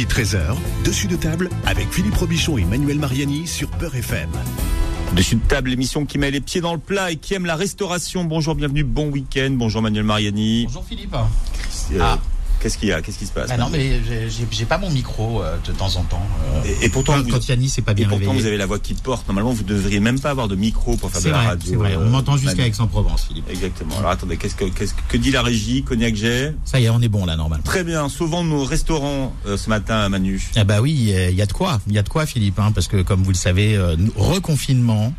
midi 13h, Dessus de table avec Philippe Robichon et Manuel Mariani sur Beur FM. Dessus de table, l'émission qui met les pieds dans le plat et qui aime la restauration. Bonjour, bienvenue, bon week-end. Bonjour Manuel Mariani. Bonjour Philippe. Qu'est-ce qu'il y a ? Qu'est-ce qui se passe ? Non, mais j'ai pas mon micro de temps en temps. Et pourtant, quand Yannis n'est pas bien réveillé. Vous avez la voix qui porte. Normalement, vous ne devriez même pas avoir de micro pour faire de la radio. C'est vrai, on m'entend jusqu'à Aix-en-Provence, Philippe. Exactement. Alors attendez, qu'est-ce que dit la régie ? Cognac Jet ? Ça y est, on est bon là, normalement. Très bien. Sauvons nos restaurants ce matin, Manu. Ah bah oui, il y a de quoi, Philippe, parce que comme vous le savez, reconfinement,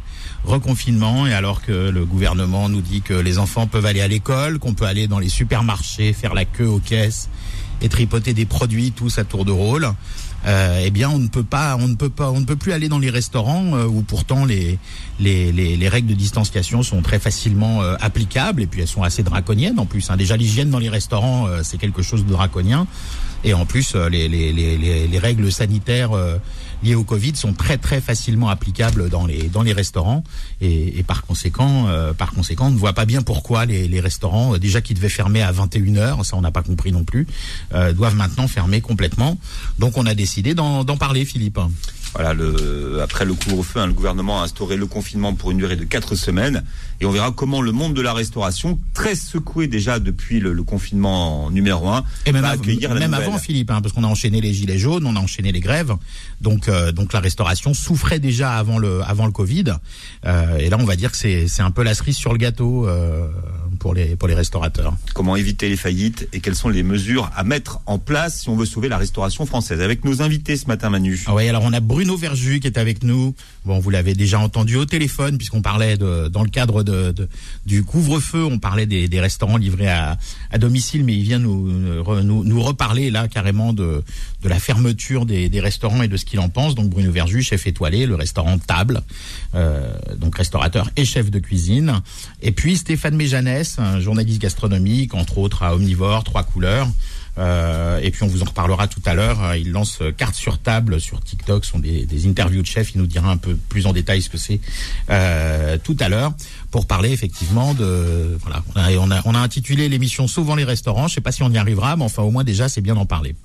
et alors que le gouvernement nous dit que les enfants peuvent aller à l'école, qu'on peut aller dans les supermarchés, faire la queue aux caisses et tripoter des produits tous à tour de rôle, on ne peut plus aller dans les restaurants où pourtant les règles de distanciation sont très facilement applicables, et puis elles sont assez draconiennes en plus. Déjà l'hygiène dans les restaurants, c'est quelque chose de draconien, et en plus les règles sanitaires liées au Covid sont très très facilement applicables dans les restaurants, et par conséquent on ne voit pas bien pourquoi les restaurants, déjà qui devaient fermer à 21h, ça on n'a pas compris non plus, doivent maintenant fermer complètement. Donc on a décidé d'en parler, Philippe. Voilà, après le couvre-feu, le gouvernement a instauré le confinement pour une durée de 4 semaines, et on verra comment le monde de la restauration, très secoué déjà depuis le confinement numéro 1, et même va accueillir la nouvelle. Avant, Philippe, parce qu'on a enchaîné les gilets jaunes, on a enchaîné les grèves, donc la restauration souffrait déjà avant le Covid, et là on va dire que c'est un peu la cerise sur le gâteau pour les restaurateurs. Comment éviter les faillites et quelles sont les mesures à mettre en place si on veut sauver la restauration française, avec nos invités ce matin, Manu. Ah oui, alors on a Bruno Verjus qui est avec nous. Bon, vous l'avez déjà entendu au téléphone, puisqu'on parlait dans le cadre du couvre-feu, on parlait des restaurants livrés à domicile, mais il vient nous reparler là carrément de la fermeture des restaurants et de ce qu'il en pense. Donc Bruno Verjus, chef étoilé, le restaurant Table, donc restaurateur et chef de cuisine. Et puis Stéphane Méjanès, un journaliste gastronomique, entre autres à Omnivore, Trois Couleurs. Et puis on vous en reparlera tout à l'heure. Il lance Cartes sur Table sur TikTok, sont des interviews de chefs. Il nous dira un peu plus en détail ce que c'est tout à l'heure, pour parler effectivement de voilà. On a intitulé l'émission Sauvons les restaurants. Je ne sais pas si on y arrivera, mais enfin au moins déjà c'est bien d'en parler.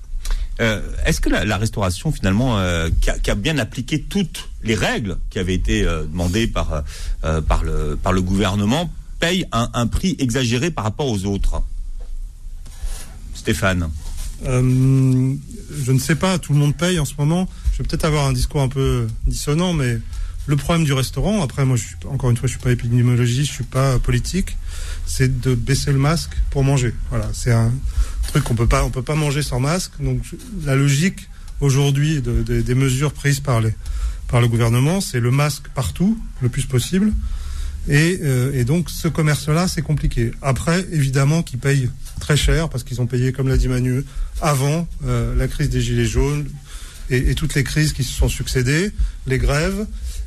Est-ce que la restauration finalement qui a bien appliqué toutes les règles qui avaient été demandées par le gouvernement paye un prix exagéré par rapport aux autres ? Stéphane. Je ne sais pas, tout le monde paye en ce moment. Je vais peut-être avoir un discours un peu dissonant, mais le problème du restaurant, après moi, je suis pas épidémiologiste, je suis pas politique, c'est de baisser le masque pour manger. Voilà, c'est un truc qu'on peut pas manger sans masque. Donc la logique aujourd'hui des mesures prises par le gouvernement, c'est le masque partout, le plus possible. Et donc ce commerce-là, c'est compliqué. Après, évidemment, qu'ils payent très cher, parce qu'ils ont payé, comme l'a dit Manu, avant la crise des gilets jaunes et toutes les crises qui se sont succédées, les grèves.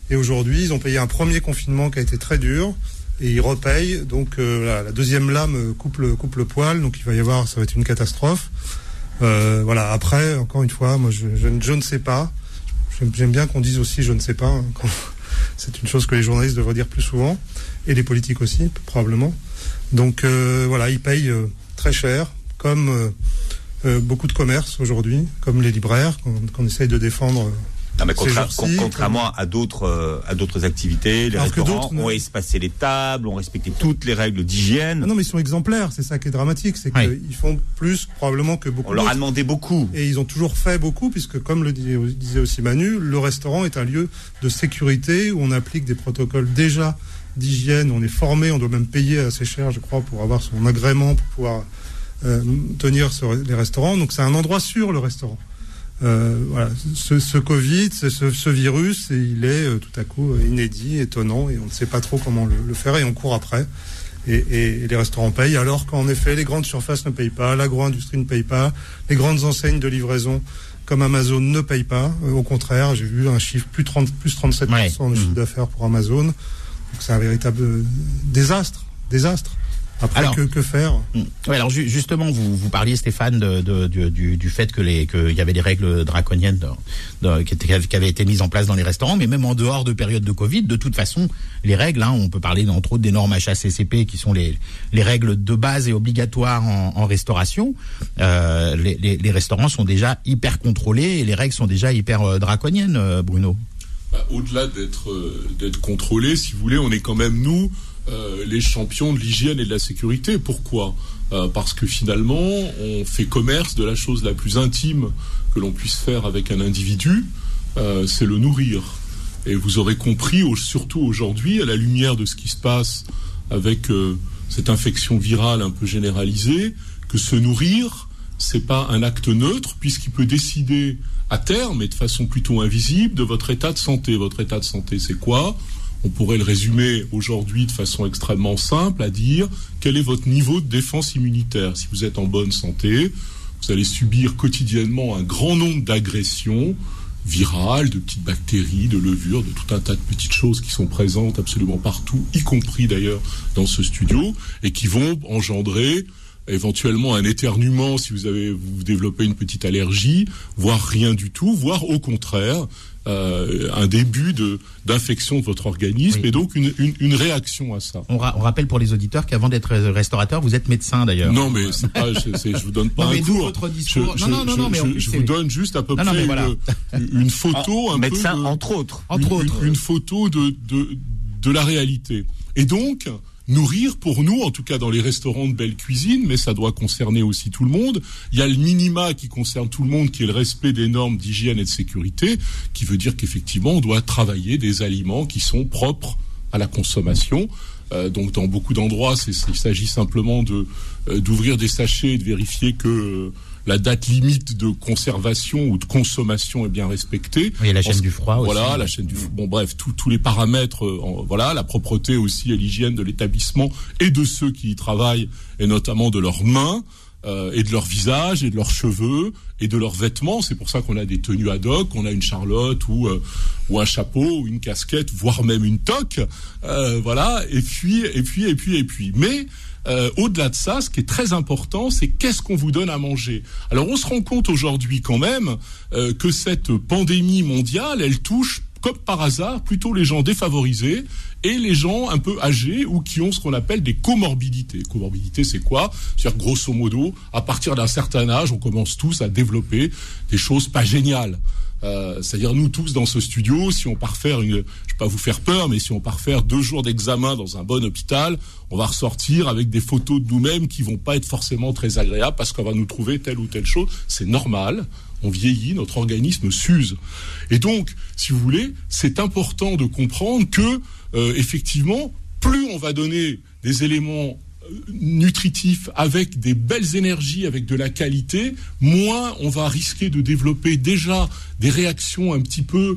Et aujourd'hui, ils ont payé un premier confinement qui a été très dur, et ils repayent. Donc la deuxième lame coupe le poil, donc ça va être une catastrophe. Voilà. Après, encore une fois, moi, je ne sais pas. J'aime bien qu'on dise aussi je ne sais pas. C'est une chose que les journalistes devraient dire plus souvent, et les politiques aussi, probablement. Donc voilà, ils payent très cher, comme beaucoup de commerces aujourd'hui, comme les libraires, qu'on essaye de défendre. Non, mais contrairement à d'autres activités, les restaurants ont espacé les tables, ont respecté toutes les règles d'hygiène. Non, mais ils sont exemplaires, c'est ça qui est dramatique, c'est qu'ils font plus probablement que beaucoup. On leur a demandé beaucoup. Et ils ont toujours fait beaucoup, puisque comme le disait aussi Manu, le restaurant est un lieu de sécurité où on applique des protocoles déjà d'hygiène, on est formé, on doit même payer assez cher, je crois, pour avoir son agrément, pour pouvoir tenir les restaurants. Donc c'est un endroit sûr, le restaurant. Voilà, ce Covid, ce virus, il est tout à coup inédit, étonnant, et on ne sait pas trop comment le faire, et on court après. Et les restaurants payent, alors qu'en effet, les grandes surfaces ne payent pas, l'agro-industrie ne paye pas, les grandes enseignes de livraison comme Amazon ne payent pas. Au contraire, j'ai vu un chiffre plus 37% de chiffre d'affaires pour Amazon. Donc c'est un véritable désastre. Après, alors, que faire? Ouais, alors justement, vous parliez, Stéphane, du fait qu'il y avait des règles draconiennes qui avaient été mises en place dans les restaurants, mais même en dehors de période de Covid, de toute façon, les règles, hein, on peut parler entre autres des normes HACCP qui sont les règles de base et obligatoires en restauration. Les restaurants sont déjà hyper contrôlés et les règles sont déjà hyper draconiennes, Bruno. Bah, au-delà d'être contrôlé, si vous voulez, on est quand même, nous, les champions de l'hygiène et de la sécurité. Pourquoi ? Parce que finalement, on fait commerce de la chose la plus intime que l'on puisse faire avec un individu, c'est le nourrir. Et vous aurez compris, surtout aujourd'hui, à la lumière de ce qui se passe avec cette infection virale un peu généralisée, que se nourrir, c'est pas un acte neutre, puisqu'il peut décider à terme, et de façon plutôt invisible, de votre état de santé. Votre état de santé, c'est quoi ? On pourrait le résumer aujourd'hui de façon extrêmement simple à dire quel est votre niveau de défense immunitaire. Si vous êtes en bonne santé, vous allez subir quotidiennement un grand nombre d'agressions virales, de petites bactéries, de levures, de tout un tas de petites choses qui sont présentes absolument partout, y compris d'ailleurs dans ce studio, et qui vont engendrer éventuellement un éternuement si vous développez une petite allergie, voire rien du tout, voire au contraire un début d'infection de votre organisme, oui. Et donc une réaction à ça. On rappelle pour les auditeurs qu'avant d'être restaurateur, vous êtes médecin d'ailleurs. Non mais c'est pas, je vous donne pas non, un cours. Je vous donne juste à peu près une photo. Médecin entre autres. Une photo de la réalité. Et donc nourrir pour nous, en tout cas dans les restaurants de belle cuisine, mais ça doit concerner aussi tout le monde. Il y a le minima qui concerne tout le monde, qui est le respect des normes d'hygiène et de sécurité, qui veut dire qu'effectivement, on doit travailler des aliments qui sont propres à la consommation. Donc dans beaucoup d'endroits, il s'agit simplement d'ouvrir des sachets et de vérifier que la date limite de conservation ou de consommation est bien respectée. Oui, la chaîne du froid aussi. Voilà, la chaîne du froid. Bon, bref, tous les paramètres, la propreté aussi et l'hygiène de l'établissement et de ceux qui y travaillent, et notamment de leurs mains, et de leur visage, et de leurs cheveux, et de leurs vêtements. C'est pour ça qu'on a des tenues ad hoc, on a une charlotte ou un chapeau, ou une casquette, voire même une toque. Et puis. Mais, au-delà de ça, ce qui est très important, c'est qu'est-ce qu'on vous donne à manger. Alors, on se rend compte aujourd'hui quand même que cette pandémie mondiale, elle touche, comme par hasard, plutôt les gens défavorisés et les gens un peu âgés ou qui ont ce qu'on appelle des comorbidités. Comorbidité, c'est quoi ? C'est-à-dire, grosso modo, à partir d'un certain âge, on commence tous à développer des choses pas géniales. C'est-à-dire, nous tous dans ce studio, si on part faire je ne vais pas vous faire peur, mais si on part faire 2 jours d'examen dans un bon hôpital, on va ressortir avec des photos de nous-mêmes qui vont pas être forcément très agréables parce qu'on va nous trouver telle ou telle chose. C'est normal. On vieillit, notre organisme s'use. Et donc, si vous voulez, c'est important de comprendre que, effectivement, plus on va donner des éléments nutritifs avec des belles énergies, avec de la qualité, moins on va risquer de développer déjà des réactions un petit peu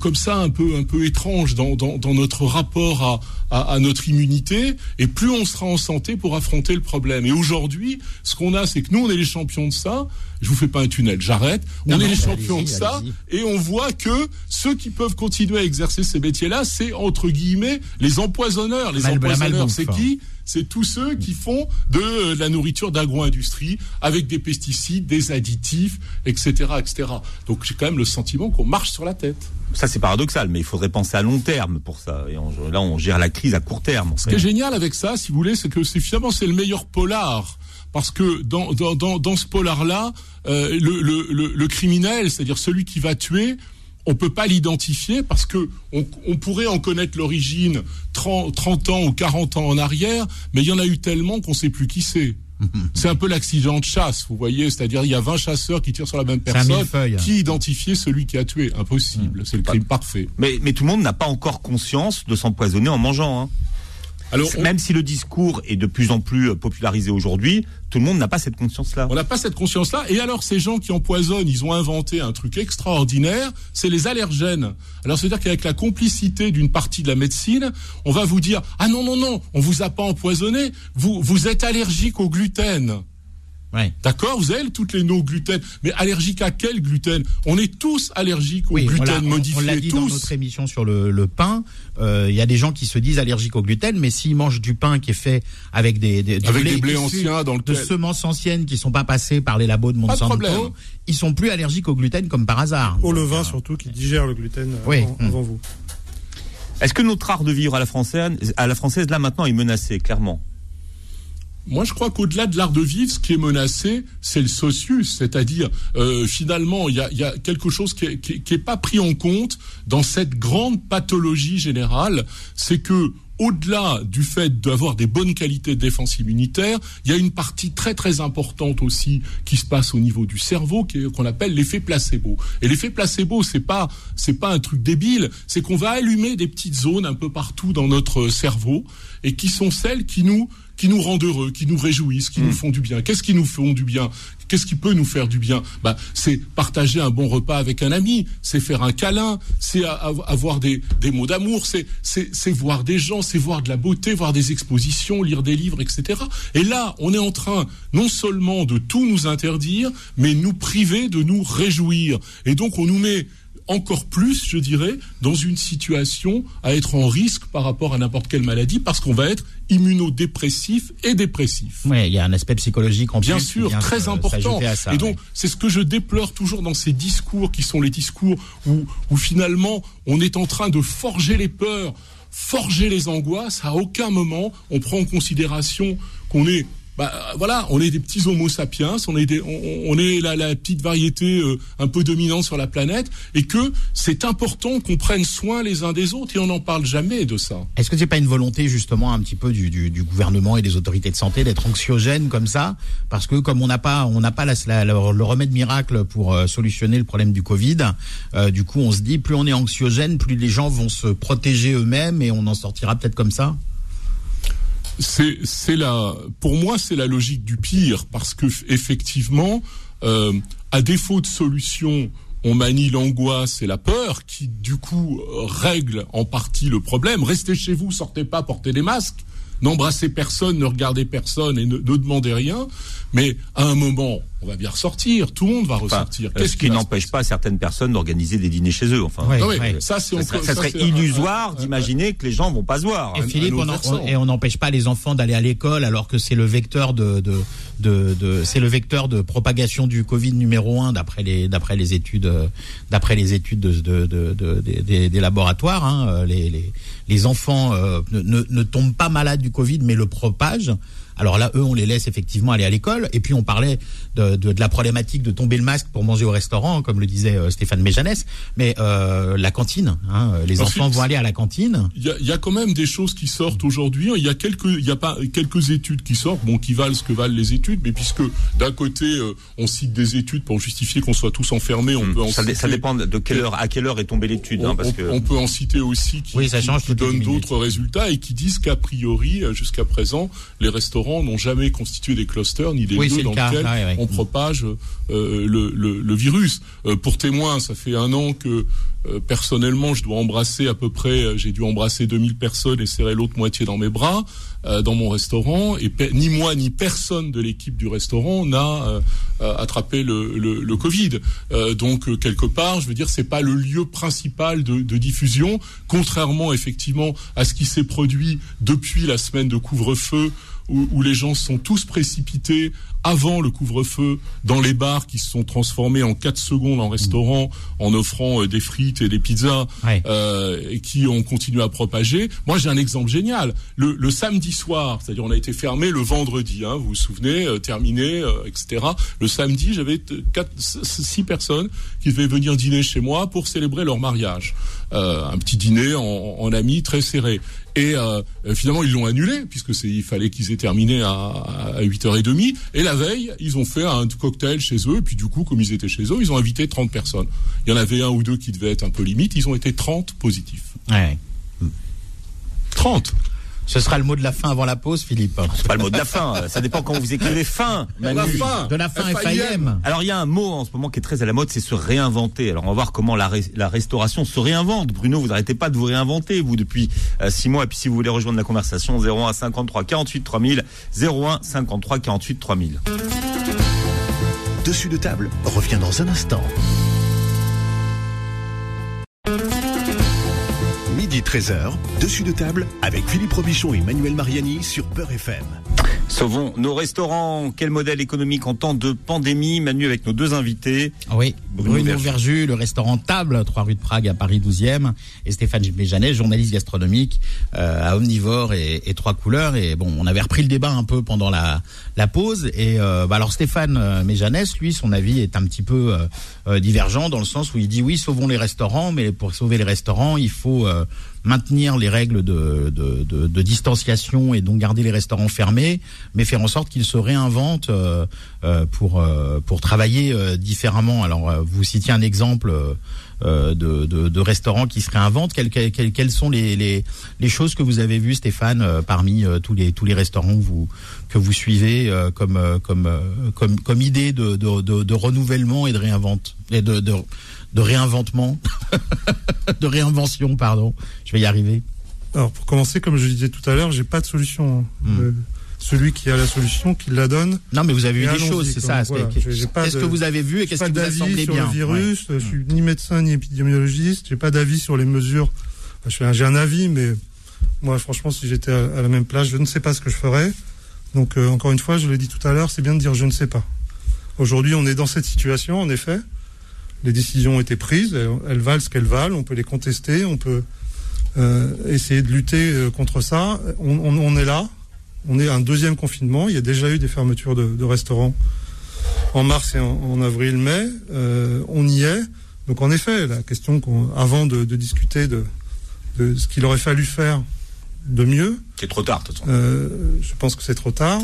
comme ça, un peu étranges dans notre rapport à notre immunité, et plus on sera en santé pour affronter le problème. Et aujourd'hui, ce qu'on a, c'est que nous, on est les champions de ça. Je vous fais pas un tunnel, j'arrête. On est les champions de ça. Et on voit que ceux qui peuvent continuer à exercer ces métiers-là, c'est entre guillemets les empoisonneurs. Les empoisonneurs, c'est qui ? C'est tous ceux qui font de la nourriture d'agro-industrie avec des pesticides, des additifs, etc., etc. Donc j'ai quand même le sentiment qu'on marche sur la tête. Ça, c'est paradoxal, mais il faudrait penser à long terme pour ça. Et on gère la crise à court terme. Ce qui est génial avec ça, si vous voulez, c'est que finalement c'est le meilleur polar. Parce que dans ce polar-là, le criminel, c'est-à-dire celui qui va tuer, on peut pas l'identifier parce que on pourrait en connaître l'origine 30 ans ou 40 ans en arrière, mais il y en a eu tellement qu'on sait plus qui c'est. C'est un peu l'accident de chasse, vous voyez, c'est-à-dire il y a 20 chasseurs qui tirent sur la même personne, qui identifier celui qui a tué ? Impossible, c'est le crime parfait. Mais tout le monde n'a pas encore conscience de s'empoisonner en mangeant, hein. Alors, même si le discours est de plus en plus popularisé aujourd'hui, tout le monde n'a pas cette conscience-là. On n'a pas cette conscience-là. Et alors, ces gens qui empoisonnent, ils ont inventé un truc extraordinaire, c'est les allergènes. Alors, c'est-à-dire qu'avec la complicité d'une partie de la médecine, on va vous dire « Ah non, on vous a pas empoisonné, vous êtes allergique au gluten ». Ouais. D'accord, vous avez toutes les no-gluten. Mais allergique à quel gluten? On est tous allergiques au gluten modifié. On l'a dit tous dans notre émission sur le pain. Il y a des gens qui se disent allergiques au gluten, mais s'ils mangent du pain qui est fait avec des blés anciens, de semences anciennes qui ne sont pas passées par les labos de Monsanto, ils ne sont plus allergiques au gluten comme par hasard. Au levain surtout, qui digère le gluten avant vous. Est-ce que notre art de vivre à la française là maintenant est menacé, clairement? Moi, je crois qu'au-delà de l'art de vivre, ce qui est menacé, c'est le socius, c'est-à-dire finalement, il y a quelque chose qui est pas pris en compte dans cette grande pathologie générale, c'est que au-delà du fait d'avoir des bonnes qualités de défense immunitaire, il y a une partie très très importante aussi qui se passe au niveau du cerveau, qu'on appelle l'effet placebo. Et l'effet placebo, c'est pas un truc débile, c'est qu'on va allumer des petites zones un peu partout dans notre cerveau et qui sont celles qui nous rendent heureux, qui nous réjouissent, qui nous font du bien. Qu'est-ce qui nous font du bien ? Qu'est-ce qui peut nous faire du bien ? C'est partager un bon repas avec un ami, c'est faire un câlin, c'est avoir des mots d'amour, c'est voir des gens, c'est voir de la beauté, voir des expositions, lire des livres, etc. Et là, on est en train non seulement de tout nous interdire, mais nous priver de nous réjouir. Et donc, on nous met encore plus, je dirais, dans une situation à être en risque par rapport à n'importe quelle maladie, parce qu'on va être immunodépressif et dépressif. Oui, il y a un aspect psychologique en plus. Bien sûr, très important. Et donc, c'est ce que je déplore toujours dans ces discours qui sont les discours où finalement, on est en train de forger les peurs, forger les angoisses. À aucun moment, on prend en considération qu'on est... on est des petits homo sapiens, on est la petite variété un peu dominante sur la planète, et que c'est important qu'on prenne soin les uns des autres, et on n'en parle jamais de ça. Est-ce que c'est pas une volonté justement un petit peu du gouvernement et des autorités de santé d'être anxiogène comme ça, parce que comme on n'a pas le remède miracle pour solutionner le problème du Covid, du coup on se dit plus on est anxiogène, plus les gens vont se protéger eux-mêmes et on en sortira peut-être comme ça? Pour moi, c'est la logique du pire, parce que effectivement, à défaut de solution, on manie l'angoisse et la peur, qui du coup règlent en partie le problème. Restez chez vous, sortez pas, portez des masques, n'embrassez personne, ne regardez personne et ne demandez rien. Mais à un moment, on va bien ressortir, tout le monde va ressortir. Qu'est-ce qui n'empêche pas certaines personnes d'organiser des dîners chez eux. Enfin, ça serait illusoire d'imaginer que les gens vont pas se voir. Et Philippe, on n'empêche pas les enfants d'aller à l'école, alors que c'est le vecteur de propagation du Covid numéro 1 d'après les études des laboratoires. Les enfants ne tombent pas malades du Covid, mais le propagent. Alors là, eux, on les laisse effectivement aller à l'école. Et puis, on parlait de la problématique de tomber le masque pour manger au restaurant, comme le disait Stéphane Méjanès. Mais la cantine, les enfants vont aller à la cantine. Il y a quand même des choses qui sortent aujourd'hui. Il y a quelques études qui sortent, qui valent ce que valent les études. Mais puisque d'un côté, on cite des études pour justifier qu'on soit tous enfermés, ça dépend de à quelle heure est tombée l'étude. On peut en citer aussi qui donnent d'autres résultats et qui disent qu'a priori, jusqu'à présent, les restaurants n'ont jamais constitué des clusters ni des lieux dans lesquels on propage le virus. Pour témoin, ça fait 1 an que personnellement, je dois embrasser à peu près, j'ai dû embrasser 2000 personnes et serrer l'autre moitié dans mes bras dans mon restaurant, et ni moi ni personne de l'équipe du restaurant n'a attrapé le Covid. Donc quelque part, je veux dire, c'est pas le lieu principal de diffusion, contrairement effectivement à ce qui s'est produit depuis la semaine de couvre-feu, où les gens sont tous précipités avant le couvre-feu dans les bars qui se sont transformés en 4 secondes en restaurants en offrant des frites et des pizzas et qui ont continué à propager. Moi, j'ai un exemple génial. Le samedi soir, c'est-à-dire on a été fermé le vendredi, vous vous souvenez, terminé, etc. Le samedi, j'avais 6 personnes qui devaient venir dîner chez moi pour célébrer leur mariage. Un petit dîner en amis très serré. Et finalement, ils l'ont annulé, il fallait qu'ils aient terminé à 8h30. Et la veille, ils ont fait un cocktail chez eux. Et puis du coup, comme ils étaient chez eux, ils ont invité 30 personnes. Il y en avait 1 ou 2 qui devaient être un peu limite. Ils ont été 30 positifs. Ouais. 30 ! Ce sera le mot de la fin avant la pause, Philippe. C'est pas le mot de la fin. Ça dépend quand vous écrivez fin. De la fin, F-I-M. Alors, il y a un mot en ce moment qui est très à la mode, c'est se réinventer. Alors, on va voir comment la restauration se réinvente. Bruno, vous n'arrêtez pas de vous réinventer, vous, depuis 6 mois. Et puis, si vous voulez rejoindre la conversation, 01 53 48 3000. 01 53 48 3000. Dessus de table revient dans un instant. Midi 13h, Dessus de table avec Philippe Robichon et Manuel Mariani sur Beur FM. Sauvons nos restaurants. Quel modèle économique en temps de pandémie, Manu, avec nos deux invités. Oui, Bruno Verjus, le restaurant Table, 3 rue de Prague à Paris 12e, et Stéphane Méjanès, journaliste gastronomique à Omnivore et Trois Couleurs. Et bon, on avait repris le débat un peu pendant la pause. Et alors Stéphane Méjanès, lui, son avis est un petit peu divergent, dans le sens où il dit oui, sauvons les restaurants, mais pour sauver les restaurants, il faut maintenir les règles de distanciation et donc garder les restaurants fermés, mais faire en sorte qu'ils se réinventent pour travailler différemment. Alors, vous citiez un exemple de restaurants qui se réinventent. Quelles sont les choses que vous avez vues, Stéphane, parmi tous les restaurants que vous suivez comme idée de renouvellement et de réinvente et de réinventement, de réinvention, pardon. Je vais y arriver. Alors, pour commencer, comme je disais tout à l'heure, j'ai pas de solution. Celui qui a la solution, qui la donne. Non, mais vous avez vu des choses, c'est ça. Voilà. Qu'est-ce que vous avez vu et qu'est-ce qui vous a semblé bien? J'ai pas d'avis sur le virus. Ouais. Je suis ni médecin ni épidémiologiste. J'ai pas d'avis sur les mesures. Enfin, j'ai un avis, mais moi, franchement, si j'étais à la même place, je ne sais pas ce que je ferais. Donc, encore une fois, je l'ai dit tout à l'heure, c'est bien de dire je ne sais pas. Aujourd'hui, on est dans cette situation, en effet. Les décisions ont été prises, elles valent ce qu'elles valent, on peut les contester, on peut essayer de lutter contre ça. On est là, on est à un deuxième confinement, il y a déjà eu des fermetures de restaurants en mars et en avril, mai, on y est. Donc en effet, la question avant de discuter de ce qu'il aurait fallu faire de mieux... C'est trop tard, de toute façon. Je pense que c'est trop tard.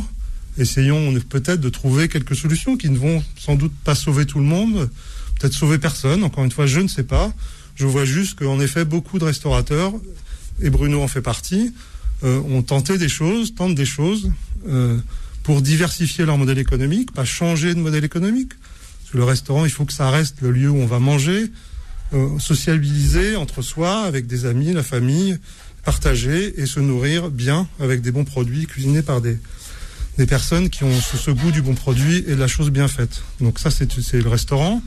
Essayons peut-être de trouver quelques solutions qui ne vont sans doute pas sauver tout le monde, peut-être sauver personne, encore une fois, je ne sais pas. Je vois juste qu'en effet, beaucoup de restaurateurs, et Bruno en fait partie, ont tenté des choses, pour diversifier leur modèle économique, pas changer de modèle économique. Parce que le restaurant, il faut que ça reste le lieu où on va manger, sociabiliser entre soi, avec des amis, la famille, partager et se nourrir bien avec des bons produits cuisinés par des personnes qui ont ce goût du bon produit et de la chose bien faite. Donc ça, c'est le restaurant.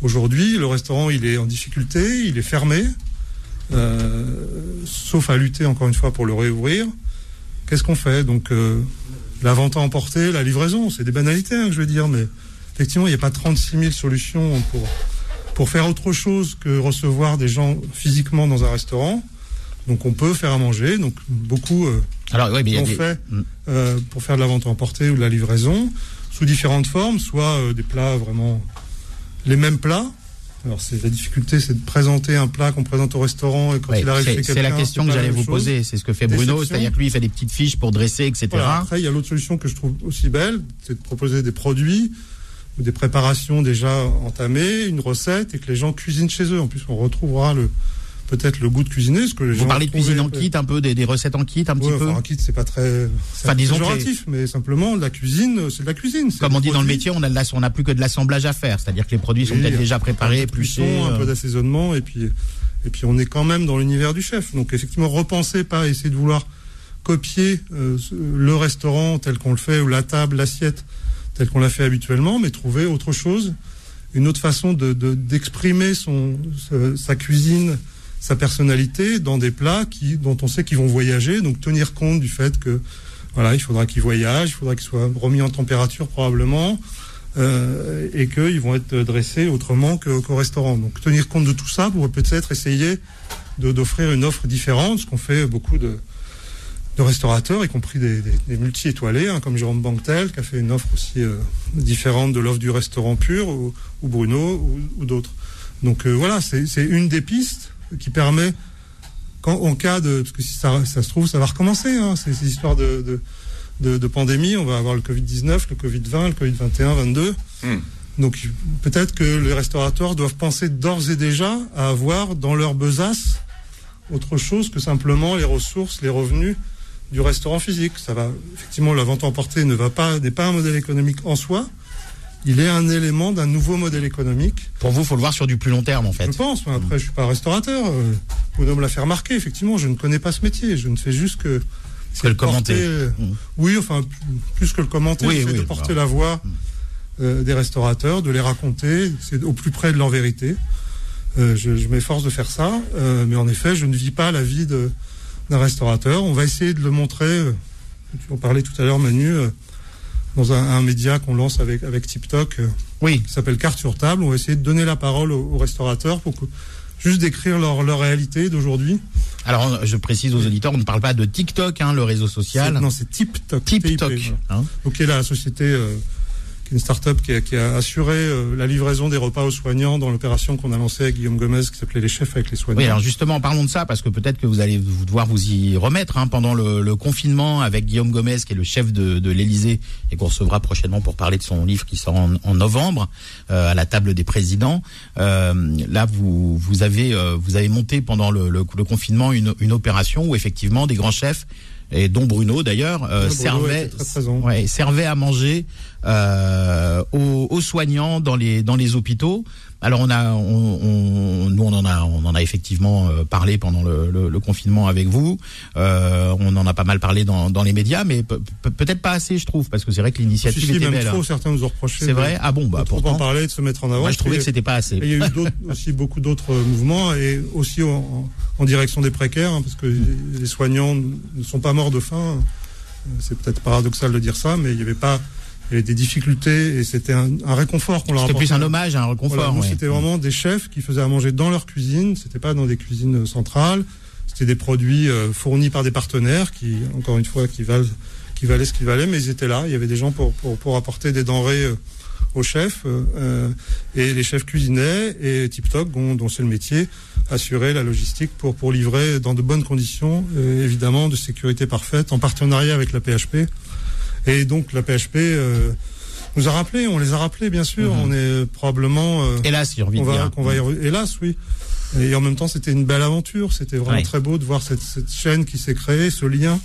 Aujourd'hui, le restaurant, il est en difficulté, il est fermé, sauf à lutter, encore une fois, pour le réouvrir. Qu'est-ce qu'on fait ? Donc, la vente à emporter, la livraison, c'est des banalités, je veux dire, mais effectivement, il n'y a pas 36 000 solutions pour faire autre chose que recevoir des gens physiquement dans un restaurant. Donc, on peut faire à manger. Donc, beaucoup fait pour faire de la vente à emporter ou de la livraison, sous différentes formes, soit des plats vraiment... Les mêmes plats. Alors, la difficulté, c'est de présenter un plat qu'on présente au restaurant et quand il arrive chez quelqu'un. C'est la question que j'allais vous poser. C'est ce que fait Bruno, c'est-à-dire que lui, il fait des petites fiches pour dresser, etc. Voilà, après, il y a l'autre solution que je trouve aussi belle, c'est de proposer des produits ou des préparations déjà entamées, une recette et que les gens cuisinent chez eux. En plus, on retrouvera peut-être le goût de cuisiner. Ce que les gens parlez de cuisine en kit, un peu, des recettes en kit, un petit peu. En kit, c'est pas très péjoratif, mais simplement, la cuisine, c'est de la cuisine. Comme on dit dans le métier, on n'a plus que de l'assemblage à faire. C'est-à-dire que les produits sont peut-être déjà préparés, épluchés. Un peu d'assaisonnement, et puis on est quand même dans l'univers du chef. Donc effectivement, repenser, pas essayer de vouloir copier le restaurant tel qu'on le fait, ou la table, l'assiette, tel qu'on la fait habituellement, mais trouver autre chose, une autre façon d'exprimer sa cuisine, sa personnalité dans des plats dont on sait qu'ils vont voyager, donc tenir compte du fait que il faudra qu'ils voyagent, il faudra qu'ils soient remis en température probablement, et qu'ils vont être dressés autrement qu'au restaurant. Donc tenir compte de tout ça pour peut-être essayer d'offrir une offre différente, ce qu'ont fait beaucoup de restaurateurs, y compris des multi-étoilés, comme Jérôme Banquetel, qui a fait une offre aussi différente de l'offre du restaurant pur, ou Bruno, ou d'autres. Donc c'est une des pistes qui permet, en cas de... Parce que si ça se trouve, ça va recommencer. Ces histoires de pandémie, on va avoir le Covid-19, le Covid-20, le Covid-21, 22. Donc peut-être que les restaurateurs doivent penser d'ores et déjà à avoir dans leur besace autre chose que simplement les ressources, les revenus du restaurant physique. Ça va, effectivement, la vente emportée n'est pas un modèle économique en soi. Il est un élément d'un nouveau modèle économique. Pour vous, il faut le voir sur du plus long terme, en fait. Je pense. Après, je ne suis pas restaurateur. Bruno me l'a fait remarquer. Effectivement, je ne connais pas ce métier. Je ne fais juste que... C'est de le commenter. Porter... Oui, enfin, plus que le commenter, c'est de porter la voix des restaurateurs, de les raconter, c'est au plus près de leur vérité. Je m'efforce de faire ça, mais en effet, je ne vis pas la vie d'un restaurateur. On va essayer de le montrer, tu en parlais tout à l'heure, Manu, dans un média qu'on lance avec TikTok, oui, qui s'appelle Cartes sur Table. On va essayer de donner la parole aux restaurateurs pour que... Juste décrire leur réalité d'aujourd'hui. Alors, je précise aux auditeurs, on ne parle pas de TikTok, hein, le réseau social. Non, c'est TikTok. TikTok. Hein. Donc, il y a la société, qui est une start-up qui a assuré la livraison des repas aux soignants dans l'opération qu'on a lancée avec Guillaume Gomez, qui s'appelait Les Chefs avec les soignants. Oui, alors justement, parlons de ça, parce que peut-être que vous allez devoir vous y remettre, hein, pendant le confinement, avec Guillaume Gomez, qui est le chef de l'Élysée, et qu'on recevra prochainement pour parler de son livre qui sort en novembre, à la table des présidents. Là, vous avez monté pendant le confinement une opération où effectivement des grands chefs, et dont Bruno d'ailleurs, servait à manger aux soignants dans les hôpitaux. Alors on en a effectivement parlé pendant le confinement avec vous. On en a pas mal parlé dans les médias, mais peut-être pas assez, je trouve, parce que c'est vrai que l'initiative était même belle. Trop, certains nous ont reproché. C'est vrai. Ah bon, bah pourtant. En parler, de se mettre en avant. Moi, je trouvais que c'était pas assez. Il y a eu aussi beaucoup d'autres mouvements, et aussi en direction des précaires, hein, parce que les soignants ne sont pas morts de faim. C'est peut-être paradoxal de dire ça, mais il y avait des difficultés, et c'était un réconfort qu'on leur apportait. C'était plus un hommage, un réconfort. Voilà, nous, ouais. C'était vraiment des chefs qui faisaient à manger dans leur cuisine. C'était pas dans des cuisines centrales. C'était des produits fournis par des partenaires qui, encore une fois, qui valaient ce qu'ils valaient, mais ils étaient là. Il y avait des gens pour apporter des denrées aux chefs, et les chefs cuisinaient, et TikTok, dont c'est le métier, assurait la logistique pour livrer dans de bonnes conditions, évidemment de sécurité parfaite, en partenariat avec la PHP. Et donc la PHP nous a rappelé, on les a rappelés, bien sûr. On est probablement hélas, hélas, oui. Et en même temps, c'était une belle aventure. C'était vraiment très beau de voir cette chaîne qui s'est créée, ce lien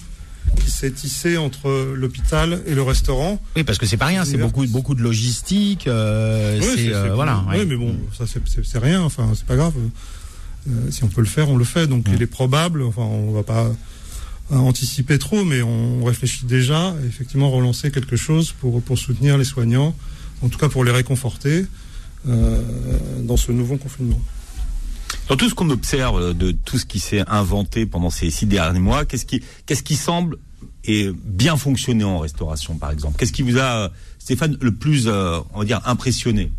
qui s'est tissé entre l'hôpital et le restaurant. Oui, parce que c'est pas rien, c'est beaucoup de logistique. Oui, c'est voilà. Oui, ouais. Mais bon, ça c'est rien. Enfin, c'est pas grave. Si on peut le faire, on le fait. Donc il est probable. Enfin, on va pas anticiper trop, mais on réfléchit déjà à effectivement relancer quelque chose pour soutenir les soignants, en tout cas pour les réconforter dans ce nouveau confinement. Dans tout ce qu'on observe, de tout ce qui s'est inventé pendant ces 6 derniers mois, qu'est-ce qui semble et bien fonctionner en restauration, par exemple? Qu'est-ce qui vous a, Stéphane, le plus, on va dire, impressionné,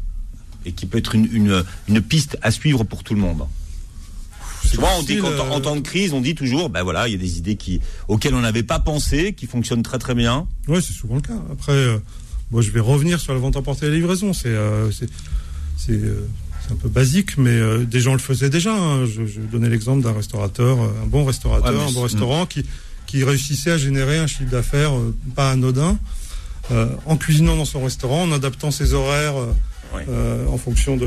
et qui peut être une piste à suivre pour tout le monde? Souvent, on dit qu'en temps de crise, on dit toujours, ben voilà, il y a des idées auxquelles on n'avait pas pensé, qui fonctionnent très très bien. Oui, c'est souvent le cas. Après, moi, je vais revenir sur la vente emportée et la livraison. C'est un peu basique, mais des gens le faisaient déjà. Hein. Je donnais l'exemple d'un restaurateur, un bon restaurateur, un bon restaurant qui réussissait à générer un chiffre d'affaires pas anodin, en cuisinant dans son restaurant, en adaptant ses horaires. Oui. En fonction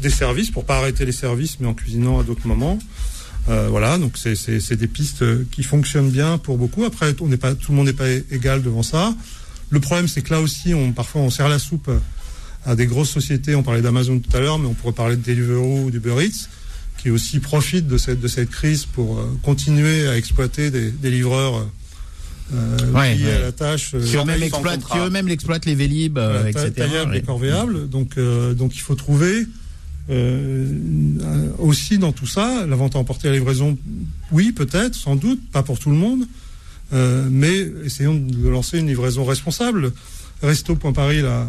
des services, pour pas arrêter les services, mais en cuisinant à d'autres moments. Voilà, donc c'est des pistes qui fonctionnent bien pour beaucoup. Après, tout le monde n'est pas égal devant ça. Le problème, c'est que là aussi, parfois on sert la soupe à des grosses sociétés. On parlait d'Amazon tout à l'heure, mais on pourrait parler de Deliveroo ou d'Uber Eats, qui aussi profitent de cette crise pour continuer à exploiter des livreurs. À la tâche, qui eux-mêmes exploitent les Vélib, etc. Taillables et corvéables. Donc il faut trouver aussi dans tout ça la vente à emporter, la livraison. Oui, peut-être, sans doute, pas pour tout le monde, mais essayons de lancer une livraison responsable. Resto.paris là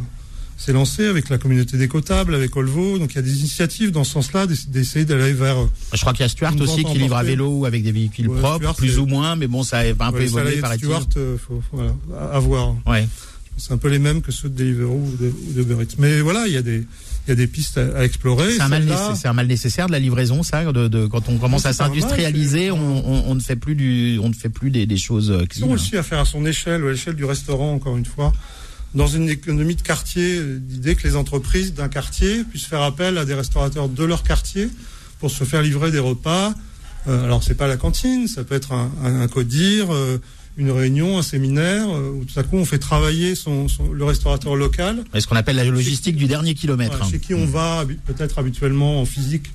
s'est lancé avec la communauté des Cotables, avec Olvo. Donc il y a des initiatives dans ce sens-là, d'essayer d'aller vers... Je crois qu'il y a Stuart aussi qui livre à vélo ou avec des véhicules propres, Stuart, plus ou moins, mais bon, ça a un peu évolué, paraît-il. Stuart, voilà, à voir. Ouais. C'est un peu les mêmes que ceux de Deliveroo ou de Beur. Mais voilà, il y a des pistes à explorer. C'est un mal nécessaire de la livraison, ça. Quand on commence à s'industrialiser, on ne fait plus des choses clean. Ils ont aussi à faire à son échelle, ou à l'échelle du restaurant, encore une fois. Dans une économie de quartier, l'idée que les entreprises d'un quartier puissent faire appel à des restaurateurs de leur quartier pour se faire livrer des repas. Alors, c'est pas la cantine, ça peut être un codir, une réunion, un séminaire, où tout à coup, on fait travailler le restaurateur local. Et ce qu'on appelle la logistique du dernier kilomètre. Chez qui on va peut-être habituellement en physique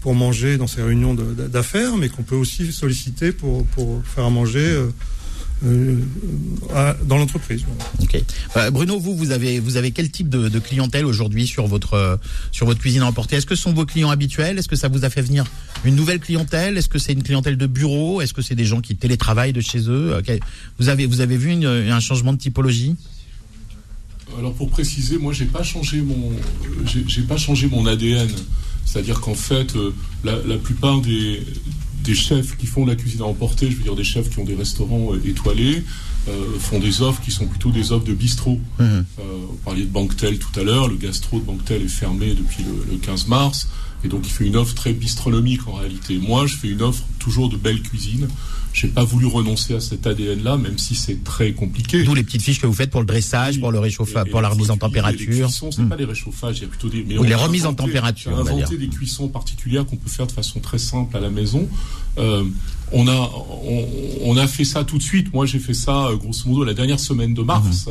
pour manger dans ces réunions d'affaires, mais qu'on peut aussi solliciter pour faire à manger dans l'entreprise. Ok. Bruno, vous avez quel type de clientèle aujourd'hui sur votre cuisine à emporter? Est-ce que ce sont vos clients habituels? Est-ce que ça vous a fait venir une nouvelle clientèle? Est-ce que c'est une clientèle de bureau? Est-ce que c'est des gens qui télétravaillent de chez eux? Okay. Vous avez vu un changement de typologie? Alors pour préciser, moi j'ai pas changé mon ADN. C'est-à-dire qu'en fait, la plupart des chefs qui font la cuisine à emporter, je veux dire des chefs qui ont des restaurants étoilés, font des offres qui sont plutôt des offres de bistrot. Mmh. On parlait de Banquetel tout à l'heure, le gastro de Banquetel est fermé depuis le 15 mars, et donc il fait une offre très bistronomique en réalité. Moi, je fais une offre toujours de belle cuisine. J'ai pas voulu renoncer à cet ADN-là, même si c'est très compliqué. D'où les petites fiches que vous faites pour le dressage, pour le réchauffage, pour la remise en température. Les cuissons, c'est pas les réchauffages, il y a plutôt des... Ou les remises en température, on va dire. Des cuissons particulières qu'on peut faire de façon très simple à la maison. On a fait ça tout de suite. Moi, j'ai fait ça, grosso modo, la dernière semaine de mars,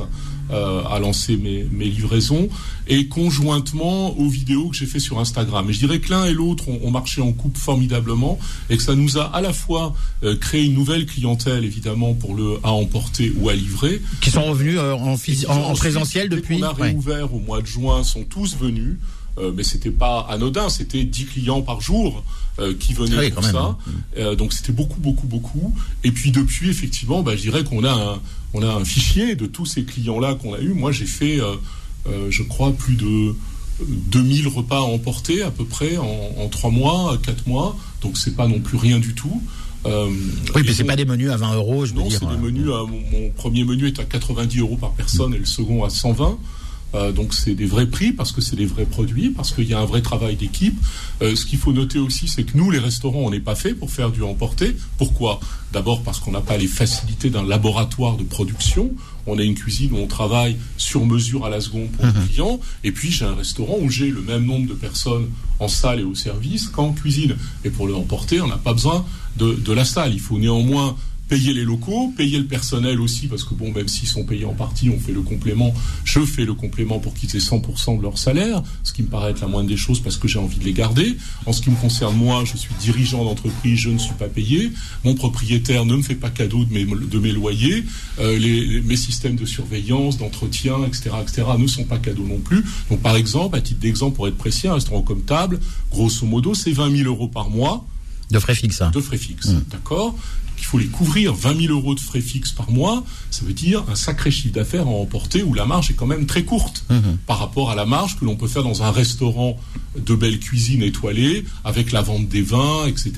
à lancer mes livraisons, et conjointement aux vidéos que j'ai fait sur Instagram. Et je dirais que l'un et l'autre ont marché en couple formidablement, et que ça nous a à la fois créé une nouvelle clientèle, évidemment, pour le à emporter ou à livrer. Qui sont revenus en présentiel depuis. On a réouvert au mois de juin, sont tous venus. Mais c'était pas anodin, c'était 10 clients par jour qui venaient pour ça. Donc c'était beaucoup. Et puis depuis, effectivement, je dirais qu'on a un fichier de tous ces clients-là qu'on a eu. Moi, j'ai fait, je crois, plus de 2000 repas à emporter à peu près en 3 mois, 4 mois. Donc c'est pas non plus rien du tout. Oui, mais c'est pas des menus à 20 €, je veux dire. Non, c'est des menus mon premier menu est à 90 € par personne et le second à 120 €. Donc c'est des vrais prix, parce que c'est des vrais produits, parce qu'il y a un vrai travail d'équipe. Ce qu'il faut noter aussi, c'est que nous, les restaurants, on n'est pas fait pour faire du emporter. Pourquoi ? D'abord parce qu'on n'a pas les facilités d'un laboratoire de production. On a une cuisine où on travaille sur mesure à la seconde pour le client. Et puis j'ai un restaurant où j'ai le même nombre de personnes en salle et au service qu'en cuisine. Et pour le emporter, on n'a pas besoin de la salle. Il faut néanmoins payer les locaux, payer le personnel aussi, parce que bon, même s'ils sont payés en partie, je fais le complément pour qu'ils aient 100% de leur salaire, ce qui me paraît être la moindre des choses parce que j'ai envie de les garder. En ce qui me concerne, moi, je suis dirigeant d'entreprise, je ne suis pas payé. Mon propriétaire ne me fait pas cadeau de mes loyers. Mes systèmes de surveillance, d'entretien, etc., ne sont pas cadeaux non plus. Donc, par exemple, à titre d'exemple, pour être précis, un restaurant comme Table, grosso modo, c'est 20 000 € par mois. De frais fixes. De frais fixes, d'accord ? Il faut les couvrir, 20 000 € de frais fixes par mois, ça veut dire un sacré chiffre d'affaires à emporter où la marge est quand même très courte par rapport à la marge que l'on peut faire dans un restaurant de belle cuisine étoilée avec la vente des vins, etc.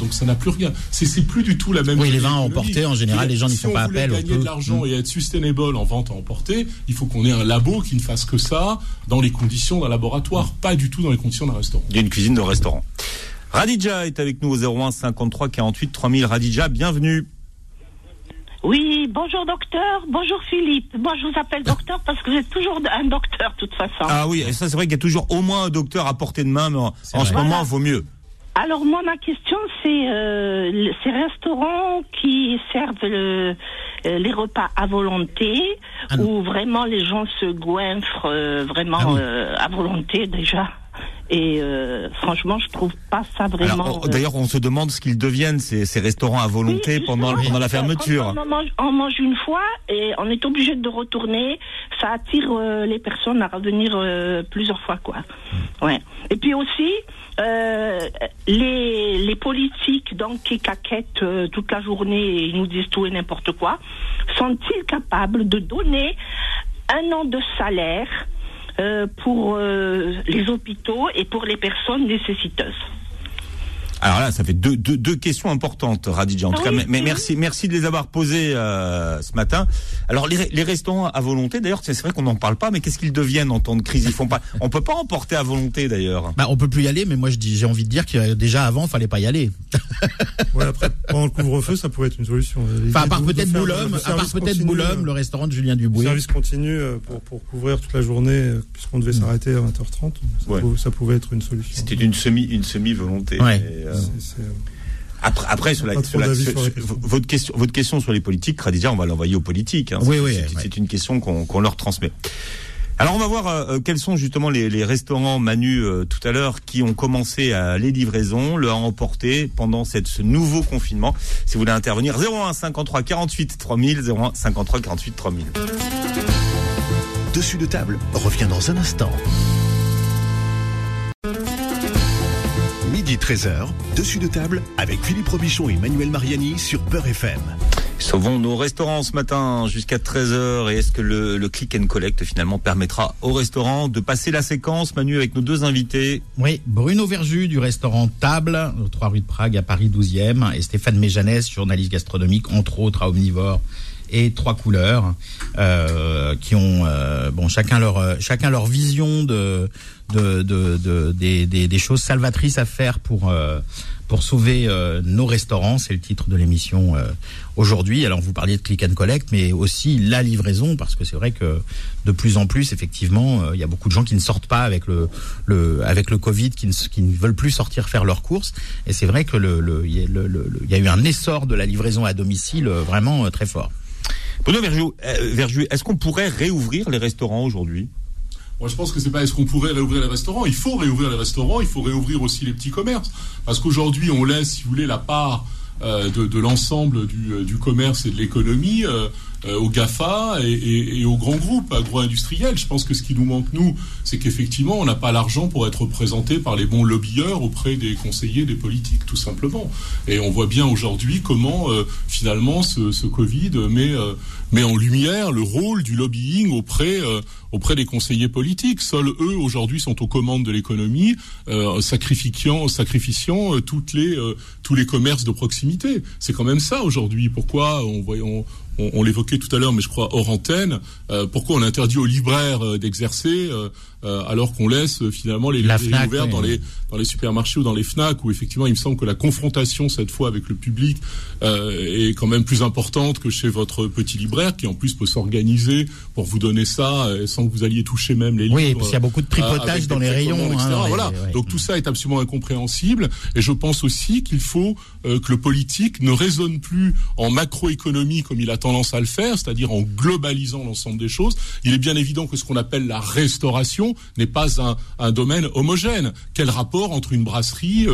Donc ça n'a plus rien. C'est plus du tout la même chose. Oui, les vins à emporter, en général, les gens n'y font pas appel. Si on veut gagner de l'argent et être sustainable en vente à emporter, il faut qu'on ait un labo qui ne fasse que ça dans les conditions d'un laboratoire, pas du tout dans les conditions d'un restaurant. D'une cuisine de restaurant. Radija est avec nous au 01 53 48 3000. Radija, bienvenue. Oui, bonjour docteur, bonjour Philippe. Moi je vous appelle docteur parce que vous êtes toujours un docteur de toute façon. Ah oui, et ça c'est vrai qu'il y a toujours au moins un docteur à portée de main, mais en ce moment il vaut mieux. Alors moi ma question c'est ces restaurants qui servent les repas à volonté où vraiment les gens se goinfrent à volonté déjà. Et franchement, je trouve pas ça vraiment... Alors, d'ailleurs, on se demande ce qu'ils deviennent, ces restaurants à volonté pendant la fermeture. On mange une fois et on est obligé de retourner. Ça attire les personnes à revenir plusieurs fois, quoi. Ouais. Et puis aussi, les politiques donc, qui caquettent toute la journée et ils nous disent tout et n'importe quoi, sont-ils capables de donner un an de salaire pour les hôpitaux et pour les personnes nécessiteuses. Alors là, ça fait deux questions importantes, Radija. En tout cas, merci de les avoir posées ce matin. Alors les restaurants à volonté, d'ailleurs, c'est vrai qu'on n'en parle pas, mais qu'est-ce qu'ils deviennent en temps de crise ? Ils font pas. On peut pas emporter à volonté, d'ailleurs. On peut plus y aller, mais moi j'ai envie de dire que déjà avant, fallait pas y aller. Ouais, après, pendant le couvre-feu, ça pourrait être une solution. Enfin, à part peut-être Bouleum, le restaurant de Julien Dubois. Service continu pour couvrir toute la journée, puisqu'on devait s'arrêter à 20h30. Ça pouvait être une solution. C'était une semi volonté. Ouais. Après, votre question sur les politiques, Radija, on va l'envoyer aux politiques. C'est une question qu'on leur transmet. Alors on va voir quels sont justement les restaurants Manu tout à l'heure qui ont commencé à les livraisons, le à emporter pendant ce nouveau confinement. Si vous voulez intervenir, 01 53 48 3000, 01 53 48 3000. Dessus de table revient dans un instant. Midi 13h, Dessus de table avec Philippe Robichon et Manuel Mariani sur Beur FM. Sauvons nos restaurants ce matin jusqu'à 13h. Et est-ce que le click and collect finalement permettra aux restaurants de passer la séquence, Manu, avec nos deux invités? Oui, Bruno Verjus du restaurant Table, aux 3 rue de Prague à Paris 12e, et Stéphane Méjanès, journaliste gastronomique, entre autres à Omnivore et Trois Couleurs, qui ont chacun leur vision des choses salvatrices à faire pour sauver nos restaurants. C'est le titre de l'émission aujourd'hui. Alors vous parliez de click and collect, mais aussi la livraison, parce que c'est vrai que de plus en plus, effectivement, il y a beaucoup de gens qui ne sortent pas avec le Covid, qui ne veulent plus sortir faire leurs courses. Et c'est vrai que il y a eu un essor de la livraison à domicile vraiment très fort. Bruno Verjus, est-ce qu'on pourrait réouvrir les restaurants aujourd'hui ? Moi, je pense que c'est pas est-ce qu'on pourrait réouvrir les restaurants. Il faut réouvrir les restaurants, il faut réouvrir aussi les petits commerces. Parce qu'aujourd'hui, on laisse, si vous voulez, la part de l'ensemble du commerce et de l'économie aux GAFA et aux grands groupes agro-industriels. Je pense que ce qui nous manque, nous, c'est qu'effectivement, on n'a pas l'argent pour être représenté par les bons lobbyeurs auprès des conseillers, des politiques, tout simplement. Et on voit bien aujourd'hui comment, finalement, ce Covid met en lumière le rôle du lobbying auprès des conseillers politiques. Seuls eux, aujourd'hui, sont aux commandes de l'économie, sacrifiant tous les commerces de proximité. C'est quand même ça, aujourd'hui. Pourquoi on l'évoquait tout à l'heure, mais je crois hors antenne, pourquoi on interdit aux libraires d'exercer alors qu'on laisse finalement les librairies ouvertes dans les supermarchés ou dans les FNAC, où effectivement il me semble que la confrontation cette fois avec le public est quand même plus importante que chez votre petit libraire, qui en plus peut s'organiser pour vous donner ça sans que vous alliez toucher même les livres. Oui, parce qu'il y a beaucoup de tripotage dans les rayons, etc. Donc tout ça est absolument incompréhensible, et je pense aussi qu'il faut que le politique ne raisonne plus en macroéconomie comme il a tendance à le faire, c'est-à-dire en globalisant l'ensemble des choses. Il est bien évident que ce qu'on appelle la restauration n'est pas un domaine homogène. Quel rapport entre une brasserie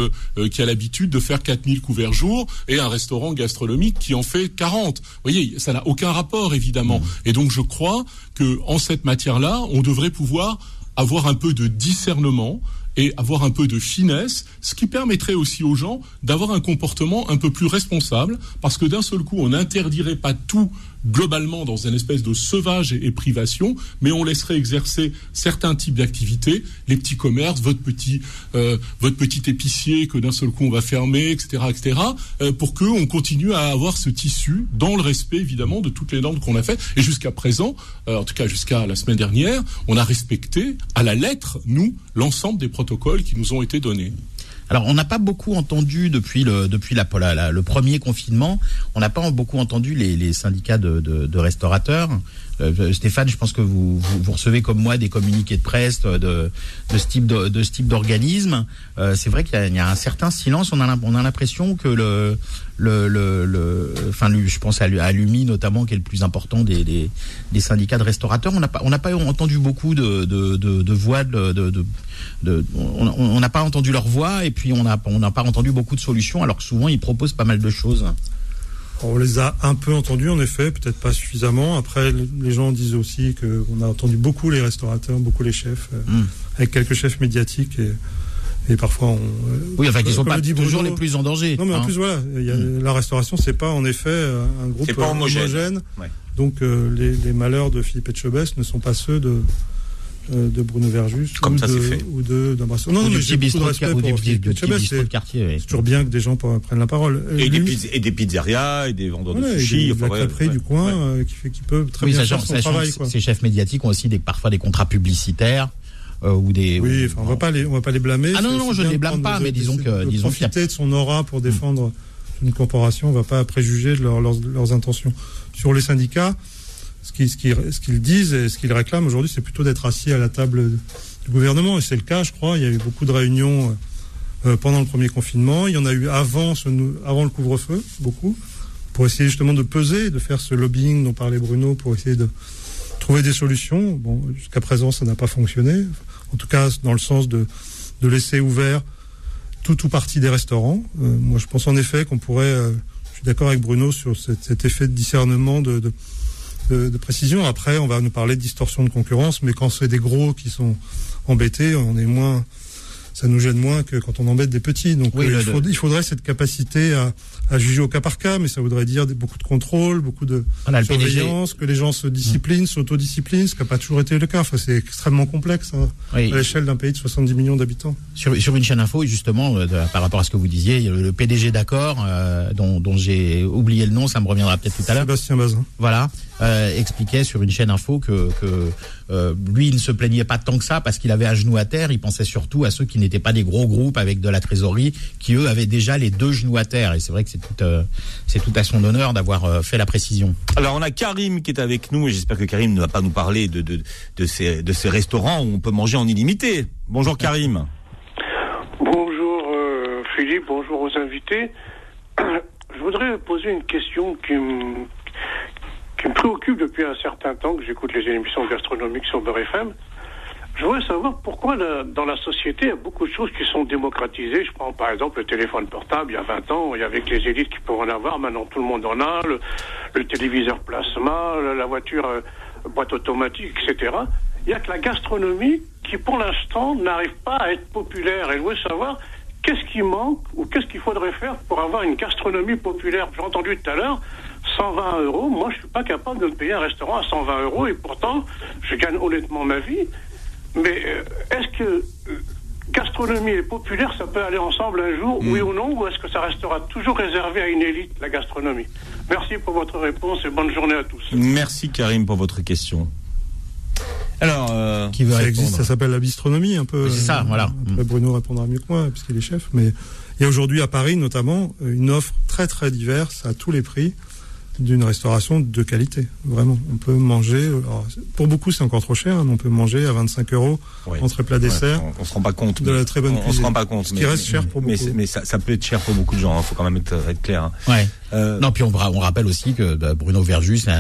qui a l'habitude de faire 4000 couverts jour et un restaurant gastronomique qui en fait 40 ? Vous voyez, ça n'a aucun rapport, évidemment. Et donc je crois qu'en cette matière-là, on devrait pouvoir avoir un peu de discernement et avoir un peu de finesse, ce qui permettrait aussi aux gens d'avoir un comportement un peu plus responsable, parce que d'un seul coup, on n'interdirait pas tout globalement dans une espèce de sauvage et privation, mais on laisserait exercer certains types d'activités, les petits commerces, votre petit épicier que d'un seul coup on va fermer, etc., pour qu'on continue à avoir ce tissu dans le respect, évidemment, de toutes les normes qu'on a faites. Et jusqu'à présent, en tout cas jusqu'à la semaine dernière, on a respecté à la lettre, nous, l'ensemble des protocoles qui nous ont été donnés. Alors, on n'a pas beaucoup entendu depuis le premier confinement, on n'a pas beaucoup entendu les syndicats de restaurateurs. Stéphane, je pense que vous recevez comme moi des communiqués de presse de ce type d'organisme. C'est vrai qu'il y a un certain silence. On a l'impression que je pense à l'UMI notamment, qui est le plus important des syndicats de restaurateurs. On n'a pas entendu beaucoup de voix. On n'a pas entendu leur voix, et puis on n'a pas entendu beaucoup de solutions, alors que souvent ils proposent pas mal de choses. On les a un peu entendus, en effet, peut-être pas suffisamment. Après, les gens disent aussi qu'on a entendu beaucoup les restaurateurs, beaucoup les chefs, avec quelques chefs médiatiques, et parfois on... Oui, enfin, ils ne sont pas toujours les plus en danger. Non, mais en plus, voilà, la restauration, c'est pas en effet un groupe homogène. Ouais. Donc les malheurs de Philippe Etchebest ne sont pas ceux de Bruno Verjus ou du petit bistrot de quartier. C'est toujours bien que des gens prennent la parole, et des pizzerias et des vendeurs de sushi, enfin la crêperie du coin qui peut très bien faire son travail, quoi. Ces chefs médiatiques ont aussi parfois des contrats publicitaires ou des... Oui, enfin on va pas les blâmer. Ah non, je ne les blâme pas, mais disons profiter de son aura pour défendre une corporation, on va pas préjuger de leurs intentions. Sur les syndicats, ce qu'ils disent et ce qu'ils réclament aujourd'hui, c'est plutôt d'être assis à la table du gouvernement. Et c'est le cas, je crois. Il y a eu beaucoup de réunions pendant le premier confinement. Il y en a eu avant le couvre-feu, beaucoup, pour essayer justement de peser, de faire ce lobbying dont parlait Bruno, pour essayer de trouver des solutions. Bon, jusqu'à présent, ça n'a pas fonctionné. En tout cas, dans le sens de laisser ouvert tout ou partie des restaurants. Moi, je pense en effet qu'on pourrait... je suis d'accord avec Bruno sur cet effet de discernement de précision. Après, on va nous parler de distorsion de concurrence, mais quand c'est des gros qui sont embêtés, ça nous gêne moins que quand on embête des petits. Donc, oui, il faudrait cette capacité à juger au cas par cas, mais ça voudrait dire beaucoup de contrôle, beaucoup de surveillance, que les gens se disciplinent, s'autodisciplinent, ce qui n'a pas toujours été le cas. Enfin, c'est extrêmement complexe à l'échelle d'un pays de 70 millions d'habitants. Sur une chaîne info, justement, par rapport à ce que vous disiez, le PDG d'Accor, dont j'ai oublié le nom, ça me reviendra peut-être tout à l'heure. Sébastien Bazin. Voilà. Expliquait sur une chaîne info que lui, il ne se plaignait pas tant que ça parce qu'il avait à genoux à terre. Il pensait surtout à ceux qui n'étaient pas des gros groupes avec de la trésorerie, qui eux avaient déjà les deux genoux à terre. Et c'est vrai que c'est tout à son honneur d'avoir fait la précision. Alors on a Karim qui est avec nous et j'espère que Karim ne va pas nous parler de ces restaurants où on peut manger en illimité. Bonjour Karim. Bonjour Philippe, bonjour aux invités. Je voudrais poser une question qui me préoccupe depuis un certain temps que j'écoute les émissions gastronomiques sur Beur FM. Je voudrais savoir pourquoi dans la société, il y a beaucoup de choses qui sont démocratisées. Je prends par exemple le téléphone portable, il y a 20 ans, il y avait que les élites qui pouvaient en avoir. Maintenant, tout le monde en a. Le téléviseur plasma, la voiture boîte automatique, etc. Il n'y a que la gastronomie qui, pour l'instant, n'arrive pas à être populaire. Et je voudrais savoir qu'est-ce qui manque ou qu'est-ce qu'il faudrait faire pour avoir une gastronomie populaire. J'ai entendu tout à l'heure 120 €, moi je suis pas capable de me payer un restaurant à 120 € et pourtant je gagne honnêtement ma vie. Mais est-ce que gastronomie et populaire ça peut aller ensemble un jour, oui ou non, ou est-ce que ça restera toujours réservé à une élite, la gastronomie? Merci pour votre réponse et bonne journée à tous. Merci Karim pour votre question. Alors, qui veut répondre? Existe, ça s'appelle la bistronomie un peu. C'est ça, voilà. Bruno répondra mieux que moi puisqu'il est chef, mais il y a aujourd'hui à Paris notamment une offre très très diverse à tous les prix d'une restauration de qualité, vraiment. On peut manger, alors, pour beaucoup c'est encore trop cher, mais on peut manger à 25 €, entrée plat dessert. On se rend pas compte. De la très bonne cuisine. On se rend pas compte. Ce qui reste cher pour beaucoup. Mais ça peut être cher pour beaucoup de gens, faut quand même être clair. Non, puis on rappelle aussi que Bruno Verjus, c'est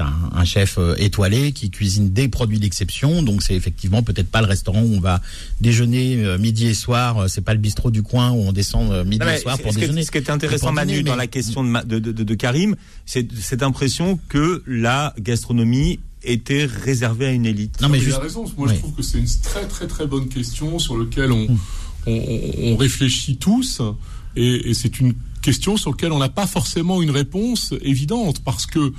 un chef étoilé qui cuisine des produits d'exception, donc c'est effectivement peut-être pas le restaurant où on va déjeuner midi et soir, c'est pas le bistrot du coin où on descend midi et soir pour déjeuner. Ce qui était intéressant, Manu, dans la question de Karim, c'est cette impression que la gastronomie était réservée à une élite. Non, mais il a raison, moi je trouve que c'est une très très très bonne question sur laquelle on réfléchit tous et c'est une question sur laquelle on n'a pas forcément une réponse évidente parce que,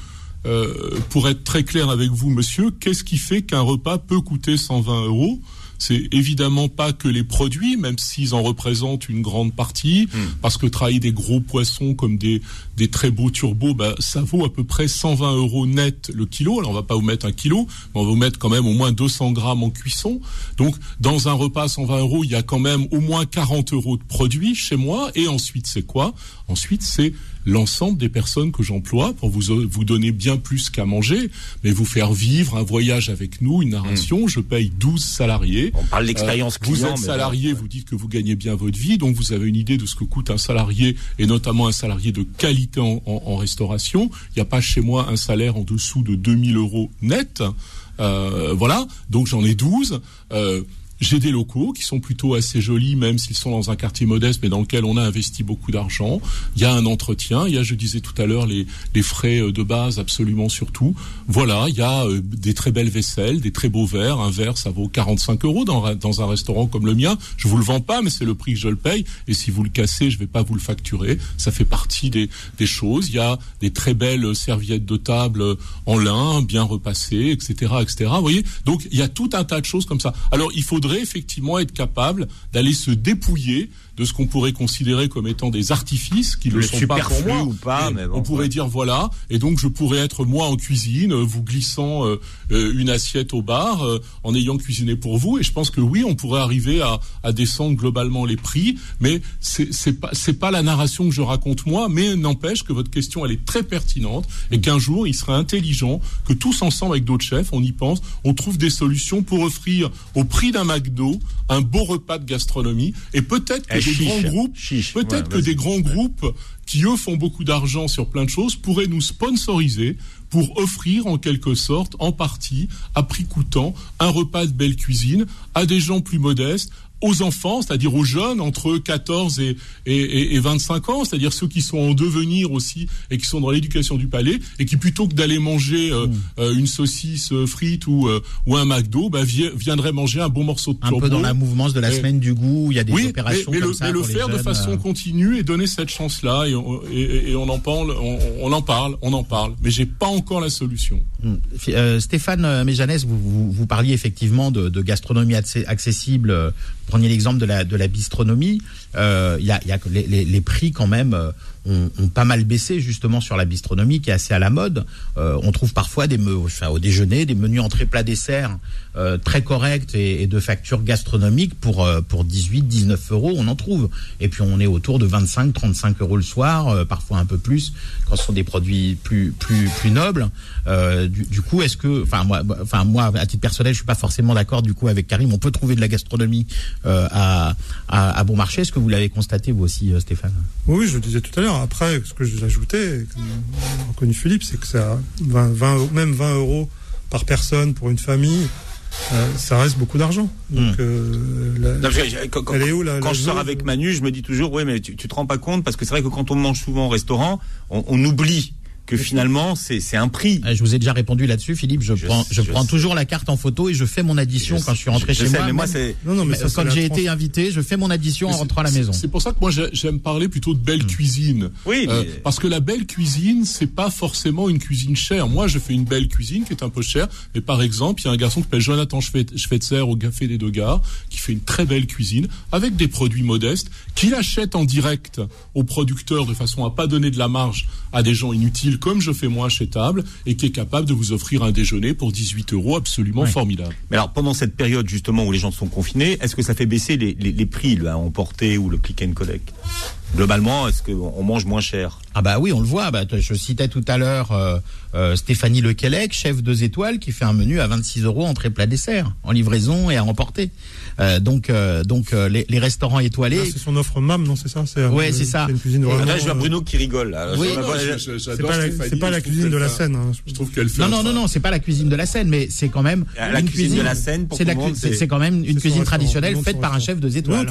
pour être très clair avec vous monsieur, qu'est-ce qui fait qu'un repas peut coûter 120 €? C'est évidemment pas que les produits, même s'ils en représentent une grande partie, parce que travailler des gros poissons comme des très beaux turbos, ça vaut à peu près 120 € net le kilo. Alors on va pas vous mettre un kilo, mais on va vous mettre quand même au moins 200 grammes en cuisson. Donc dans un repas à 120 €, il y a quand même au moins 40 € de produits chez moi. Et ensuite c'est quoi? Ensuite c'est l'ensemble des personnes que j'emploie pour vous donner bien plus qu'à manger, mais vous faire vivre un voyage avec nous, une narration. Je paye 12 salariés. On parle d'expérience client. Vous êtes salarié, vous dites que vous gagnez bien votre vie, donc vous avez une idée de ce que coûte un salarié, et notamment un salarié de qualité en restauration. Il n'y a pas chez moi un salaire en dessous de 2000 € net. Voilà, donc j'en ai 12. J'ai des locaux qui sont plutôt assez jolis, même s'ils sont dans un quartier modeste, mais dans lequel on a investi beaucoup d'argent. Il y a un entretien, il y a, je disais tout à l'heure, les frais de base absolument surtout. Voilà, il y a des très belles vaisselles, des très beaux verres. Un verre, ça vaut 45 € dans un restaurant comme le mien. Je vous le vends pas, mais c'est le prix que je le paye. Et si vous le cassez, je vais pas vous le facturer. Ça fait partie des choses. Il y a des très belles serviettes de table en lin, bien repassées, etc., etc. Vous voyez? Donc, il y a tout un tas de choses comme ça. Alors, il faudrait effectivement être capable d'aller se dépouiller de ce qu'on pourrait considérer comme étant des artifices qui ne le sont pas pour moi. Ou pas, mais bon, on pourrait dire voilà, et donc je pourrais être moi en cuisine, vous glissant une assiette au bar, en ayant cuisiné pour vous, et je pense que oui, on pourrait arriver à descendre globalement les prix, mais c'est pas la narration que je raconte moi, mais n'empêche que votre question elle est très pertinente, et qu'un jour il serait intelligent que tous ensemble avec d'autres chefs, on y pense, on trouve des solutions pour offrir au prix d'un McDo un beau repas de gastronomie, et peut-être que des grands groupes qui eux font beaucoup d'argent sur plein de choses pourraient nous sponsoriser pour offrir en quelque sorte, en partie, à prix coûtant, un repas de belle cuisine à des gens plus modestes, aux enfants, c'est-à-dire aux jeunes entre 14 et 25 ans, c'est-à-dire ceux qui sont en devenir aussi et qui sont dans l'éducation du palais et qui, plutôt que d'aller manger une saucisse frite ou un McDo, viendraient manger un bon morceau de turbo. Un peu dans la mouvance de la semaine du goût, où il y a des opérations mais comme ça. Oui, mais le faire jeunes, de façon continue et donner cette chance-là et on en parle, mais j'ai pas encore la solution. Stéphane Méjanès, vous parliez effectivement de gastronomie accessible. Prenez l'exemple de la bistronomie. Les prix quand même ont pas mal baissé justement sur la bistronomie qui est assez à la mode. On trouve parfois au déjeuner des menus entrée plat dessert très corrects et de facture gastronomique pour 18-19 €. On en trouve. Et puis on est autour de 25-35 € le soir, parfois un peu plus quand ce sont des produits plus nobles. Du coup, est-ce que, moi à titre personnel, je suis pas forcément d'accord du coup avec Karim. On peut trouver de la gastronomie à bon marché. Est-ce que vous l'avez constaté vous aussi, Stéphane ? Oui, je le disais tout à l'heure. Après, ce que j'ajoutais, comme on a reconnu Philippe, c'est que ça, 20 € par personne pour une famille, ça reste beaucoup d'argent. Donc, elle est où la Quand je sors avec Manu, je me dis toujours, oui, mais tu te rends pas compte, parce que c'est vrai que quand on mange souvent au restaurant, on oublie que finalement, c'est un prix. Je vous ai déjà répondu là-dessus, Philippe. Je prends toujours la carte en photo et je fais mon addition quand je suis rentré chez moi. Quand j'ai été invité, je fais mon addition en rentrant à la maison. C'est pour ça que moi, j'aime parler plutôt de belle cuisine. Oui. Parce que la belle cuisine, c'est pas forcément une cuisine chère. Moi, je fais une belle cuisine qui est un peu chère. Mais par exemple, il y a un garçon qui s'appelle Jonathan Schwetzer au Café des Deux Gares, qui fait une très belle cuisine avec des produits modestes, qu'il achète en direct aux producteurs de façon à pas donner de la marge à des gens inutiles, comme je fais moi chez Table, et qui est capable de vous offrir un déjeuner pour 18 € absolument formidable. Mais alors, pendant cette période justement où les gens sont confinés, est-ce que ça fait baisser les prix là, à emporter ou le click and collect ? Globalement, est-ce qu'on mange moins cher ? Ah bah oui, on le voit. Je citais tout à l'heure Stéphanie Le Quellec, chef 2 étoiles, qui fait un menu à 26 € entrée plat dessert, en livraison et à emporter. Donc, les restaurants étoilés. Ah, c'est son offre MAM, non, c'est ça ? Oui, c'est ça. C'est une vraiment, là, je vois Bruno qui rigole. Là. Oui, c'est pas la cuisine de la Seine. Hein. Je trouve qu'elle fait. Non, c'est pas la cuisine de la Seine, mais c'est quand même la cuisine de la Seine. C'est quand même une cuisine traditionnelle faite par un chef 2 étoiles.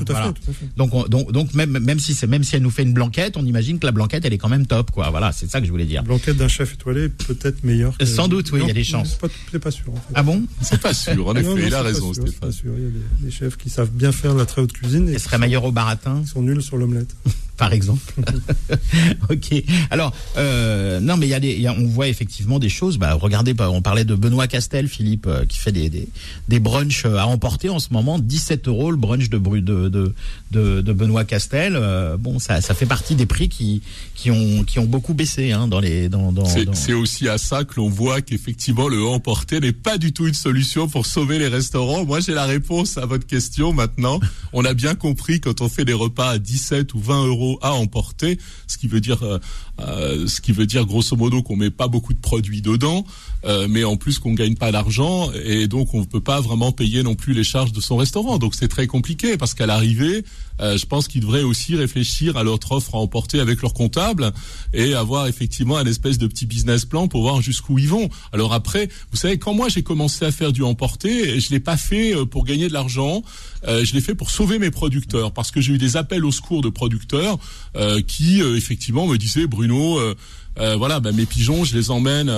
Donc même si elle nous fait une blanquette, on imagine que la blanquette elle est quand même top, quoi. Voilà, c'est ça que je voulais dire. Blanquette d'un chef étoilé peut-être meilleure. Sans doute, oui, il y a des chances. C'est pas sûr. Ah bon ? C'est pas sûr. En effet, il a raison, Stéphane. Il y a des chefs qui savent bien faire la très haute cuisine. Et seraient meilleurs au baratin. Ils sont nuls sur l'omelette. Par exemple. Ok. Alors, non, mais on voit effectivement des choses. Bah, regardez, on parlait de Benoît Castel, Philippe, qui fait des brunchs à emporter en ce moment. 17 € le brunch de Benoît Castel. Bon, ça fait partie des prix qui ont beaucoup baissé, hein, C'est aussi à ça que l'on voit qu'effectivement le emporter n'est pas du tout une solution pour sauver les restaurants. Moi, j'ai la réponse à votre question maintenant. On a bien compris, quand on fait des repas à 17 ou 20 € à emporter, ce qui veut dire grosso modo qu'on met pas beaucoup de produits dedans, mais en plus qu'on gagne pas d'argent et donc on peut pas vraiment payer non plus les charges de son restaurant. Donc c'est très compliqué parce qu'à l'arrivée, je pense qu'ils devraient aussi réfléchir à leur offre à emporter avec leur comptable et avoir effectivement un espèce de petit business plan pour voir jusqu'où ils vont. Alors après, vous savez, quand moi j'ai commencé à faire du emporter, je l'ai pas fait pour gagner de l'argent, je l'ai fait pour sauver mes producteurs parce que j'ai eu des appels au secours de producteurs qui effectivement me disaient Bruno, mes pigeons, je les emmène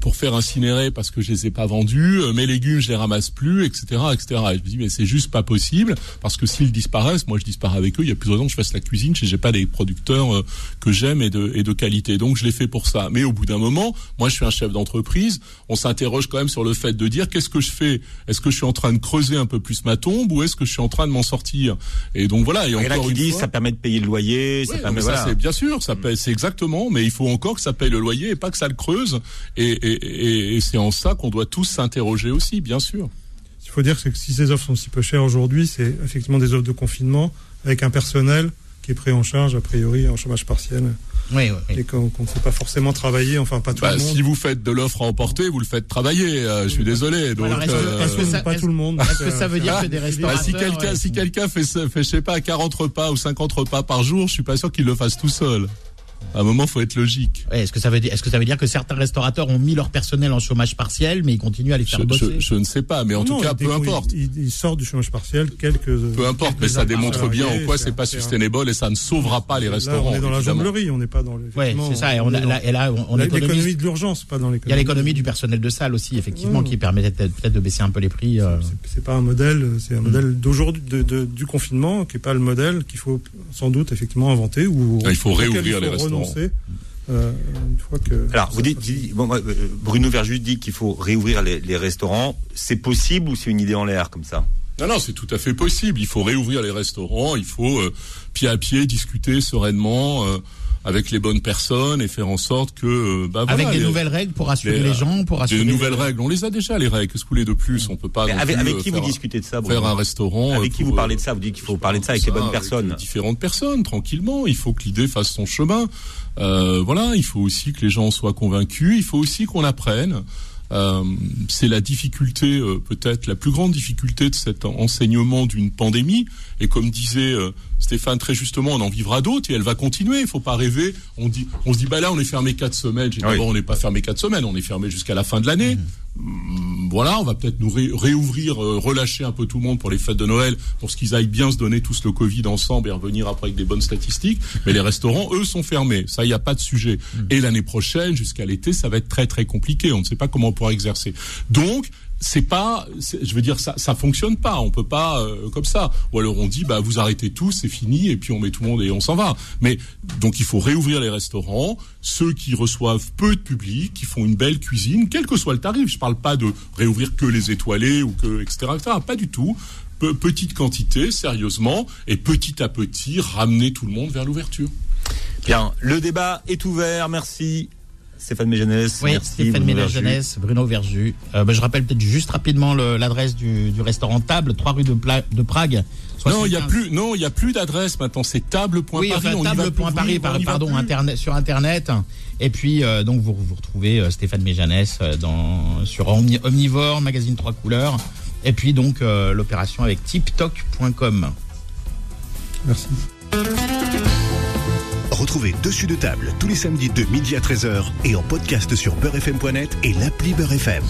pour faire incinérer parce que je les ai pas vendus, mes légumes je les ramasse plus, etc. Et je me dis mais c'est juste pas possible parce que s'ils disparaissent, moi je disparais avec eux, il y a plus de raison que je fasse la cuisine si j'ai pas des producteurs que j'aime et de qualité. Donc je l'ai fait pour ça. Mais au bout d'un moment, moi je suis un chef d'entreprise, on s'interroge quand même sur le fait de dire qu'est-ce que je fais ? Est-ce que je suis en train de creuser un peu plus ma tombe ou est-ce que je suis en train de m'en sortir ? Et donc voilà, et encore une fois, ça permet de payer le loyer, ouais, ça permet ça, c'est bien sûr, ça paye, c'est exactement, mais il faut encore que ça paye le loyer et pas que ça le creuse. Et c'est en ça qu'on doit tous s'interroger aussi, bien sûr. Il faut dire que si ces offres sont si peu chères aujourd'hui, c'est effectivement des offres de confinement avec un personnel qui est pris en charge, a priori, en chômage partiel. Oui. Et qu'on ne sait pas forcément travailler, enfin pas tout le monde. Si vous faites de l'offre à emporter, vous le faites travailler, je suis désolé. Donc, pas tout le monde. Est-ce que ça veut dire que des restaurateurs... Si quelqu'un fait, je sais pas, 40 repas ou 50 repas par jour, je ne suis pas sûr qu'il le fasse tout seul. À un moment, il faut être logique. Ouais, est-ce que ça veut dire que certains restaurateurs ont mis leur personnel en chômage partiel, mais ils continuent à les faire bosser ? Je ne sais pas, mais en tout cas, peu importe. Ils sortent du chômage partiel quelques... Peu importe, mais ça démontre bien en quoi c'est pas sustainable et ça ne sauvera pas les restaurants. Là, on est dans la jonglerie, on n'est pas dans... Oui, c'est ça. Et là, on économise... L'économie de l'urgence, pas dans l'économie. Il y a l'économie du personnel de salle aussi, effectivement, qui permet peut-être de baisser un peu les prix. C'est pas un modèle, c'est un modèle d'aujourd'hui, du confinement, qui n'est pas le modèle qu'il faut sans doute effectivement inventer. Il faut réouvrir les restaurants. Une fois que... Alors, vous dites, bon, Bruno Verjus dit qu'il faut réouvrir les restaurants. C'est possible ou c'est une idée en l'air comme ça ? Non, c'est tout à fait possible. Il faut réouvrir les restaurants. Il faut pied à pied discuter sereinement avec les bonnes personnes et faire en sorte que... nouvelles règles pour assurer les gens, pour assurer... Des nouvelles règles. On les a déjà, les règles. Qu'est-ce que vous voulez de plus ? On peut pas... Avec qui vous discutez de ça, Bruno ? Faire un restaurant... Avec qui vous parlez de ça ? Vous dites qu'il faut parler de ça avec les bonnes personnes. Avec différentes personnes, tranquillement. Il faut que l'idée fasse son chemin. Il faut aussi que les gens soient convaincus. Il faut aussi qu'on apprenne. C'est la difficulté, peut-être la plus grande difficulté de cet enseignement d'une pandémie. Et comme disait Stéphane très justement, on en vivra d'autres et elle va continuer. Il ne faut pas rêver. On se dit, bah là, on est fermé 4 semaines. D'abord, on n'est pas fermé 4 semaines. On est fermé jusqu'à la fin de l'année. Voilà, on va peut-être nous réouvrir, relâcher un peu tout le monde pour les fêtes de Noël, pour qu'ils aillent bien se donner tous le Covid ensemble et revenir après avec des bonnes statistiques. Mais les restaurants, eux, sont fermés. Ça, il n'y a pas de sujet. Et l'année prochaine, jusqu'à l'été, ça va être très, très compliqué. On ne sait pas comment on pourra exercer. Donc, ça fonctionne pas. On peut pas comme ça. Ou alors on dit, vous arrêtez tout, c'est fini, et puis on met tout le monde et on s'en va. Mais donc il faut réouvrir les restaurants, ceux qui reçoivent peu de public, qui font une belle cuisine, quel que soit le tarif. Je parle pas de réouvrir que les étoilés ou que etc. Pas du tout. Petite quantité, sérieusement, et petit à petit ramener tout le monde vers l'ouverture. Bien, le débat est ouvert. Merci. Stéphane Méjanès, Bruno Verjus. Je rappelle peut-être juste rapidement l'adresse du restaurant Table, 3 rue de Prague. Non, il n'y a plus d'adresse maintenant, c'est table.paris. Oui, enfin, table.paris, pardon, sur Internet. Et puis, donc, vous retrouvez Stéphane Méjanès sur Omnivore, magazine 3 couleurs. Et puis, donc, l'opération avec tiptoc.com. Merci. Retrouvez Dessus de table tous les samedis de midi à 13h et en podcast sur beurrefm.net et l'appli Beur FM.